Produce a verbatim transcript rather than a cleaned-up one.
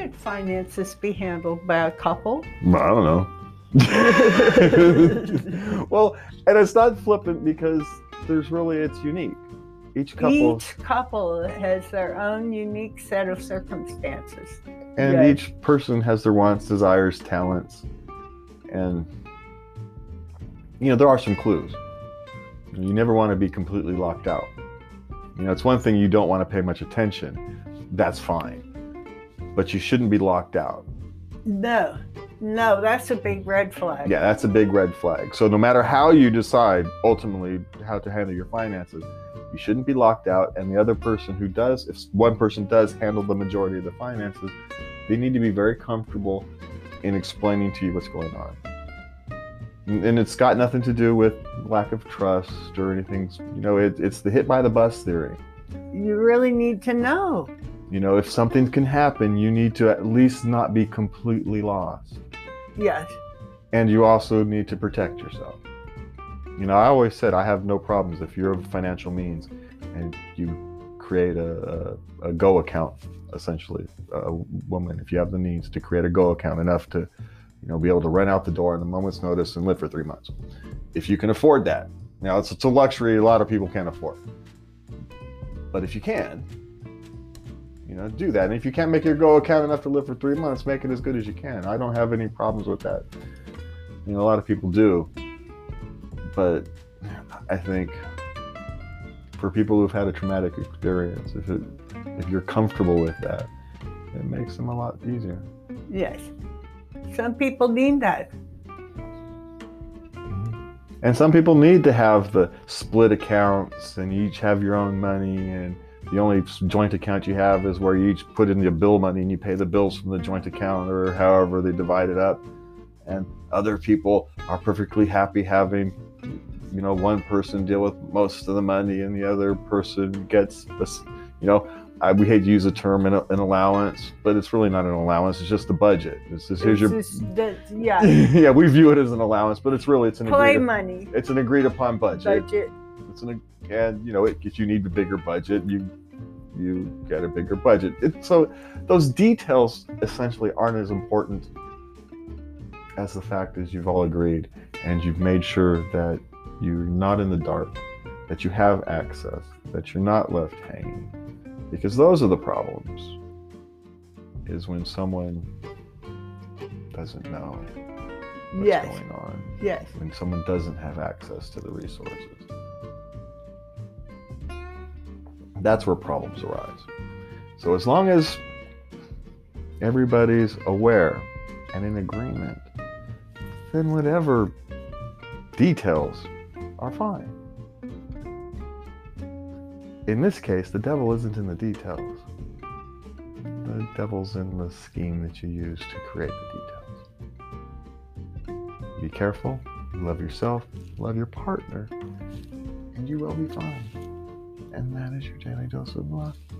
should finances be handled by a couple? I don't know. Well, and it's not flippant because there's really, it's unique. Each couple, each couple has their own unique set of circumstances. And right. Each person has their wants, desires, talents. And, you know, there are some clues. You never want to be completely locked out. You know, it's one thing you don't want to pay much attention. That's fine. But you shouldn't be locked out. No. No, that's a big red flag. Yeah, that's a big red flag. So no matter how you decide ultimately how to handle your finances, you shouldn't be locked out. And the other person who does, if one person does handle the majority of the finances, they need to be very comfortable in explaining to you what's going on. And it's got nothing to do with lack of trust or anything. You know, it, it's the hit by the bus theory. You really need to know. You know, if something can happen, you need to at least not be completely lost. Yes. And you also need to protect yourself. You know, I always said I have no problems if you're of financial means and you create a, a, a Go account, essentially, a woman, if you have the means to create a Go account enough to, you know, be able to run out the door in a moment's notice and live for three months. If you can afford that. Now, it's, it's a luxury a lot of people can't afford. But if you can, you know, do that. And if you can't make your Go account enough to live for three months, make it as good as you can. I don't have any problems with that. You know, a lot of people do. But I think for people who've had a traumatic experience, if it, if you're comfortable with that, it makes them a lot easier. Yes. Some people need that. And some people need to have the split accounts and you each have your own money, and the only joint account you have is where you each put in your bill money and you pay the bills from the joint account or however they divide it up. And other people are perfectly happy having, you know, one person deal with most of the money and the other person gets, you know, I, we hate to use the term an, an allowance, but it's really not an allowance. It's just the budget. It's just, here's it's your, just the, yeah. Yeah, we view it as an allowance, but it's really, it's an play agreed, money. It's an agreed upon budget. Budget. It's an, and you know, it, if you need a bigger budget, you you get a bigger budget. It, so those details essentially aren't as important as the fact is you've all agreed and you've made sure that you're not in the dark, that you have access, that you're not left hanging. Because those are the problems, is when someone doesn't know what's yes. going on. Yes. When someone doesn't have access to the resources. That's where problems arise. So as long as everybody's aware and in agreement, then whatever details are fine. In this case, the devil isn't in the details. The devil's in the scheme that you use to create the details. Be careful, love yourself, love your partner, and you will be fine. And that is your daily dose of love.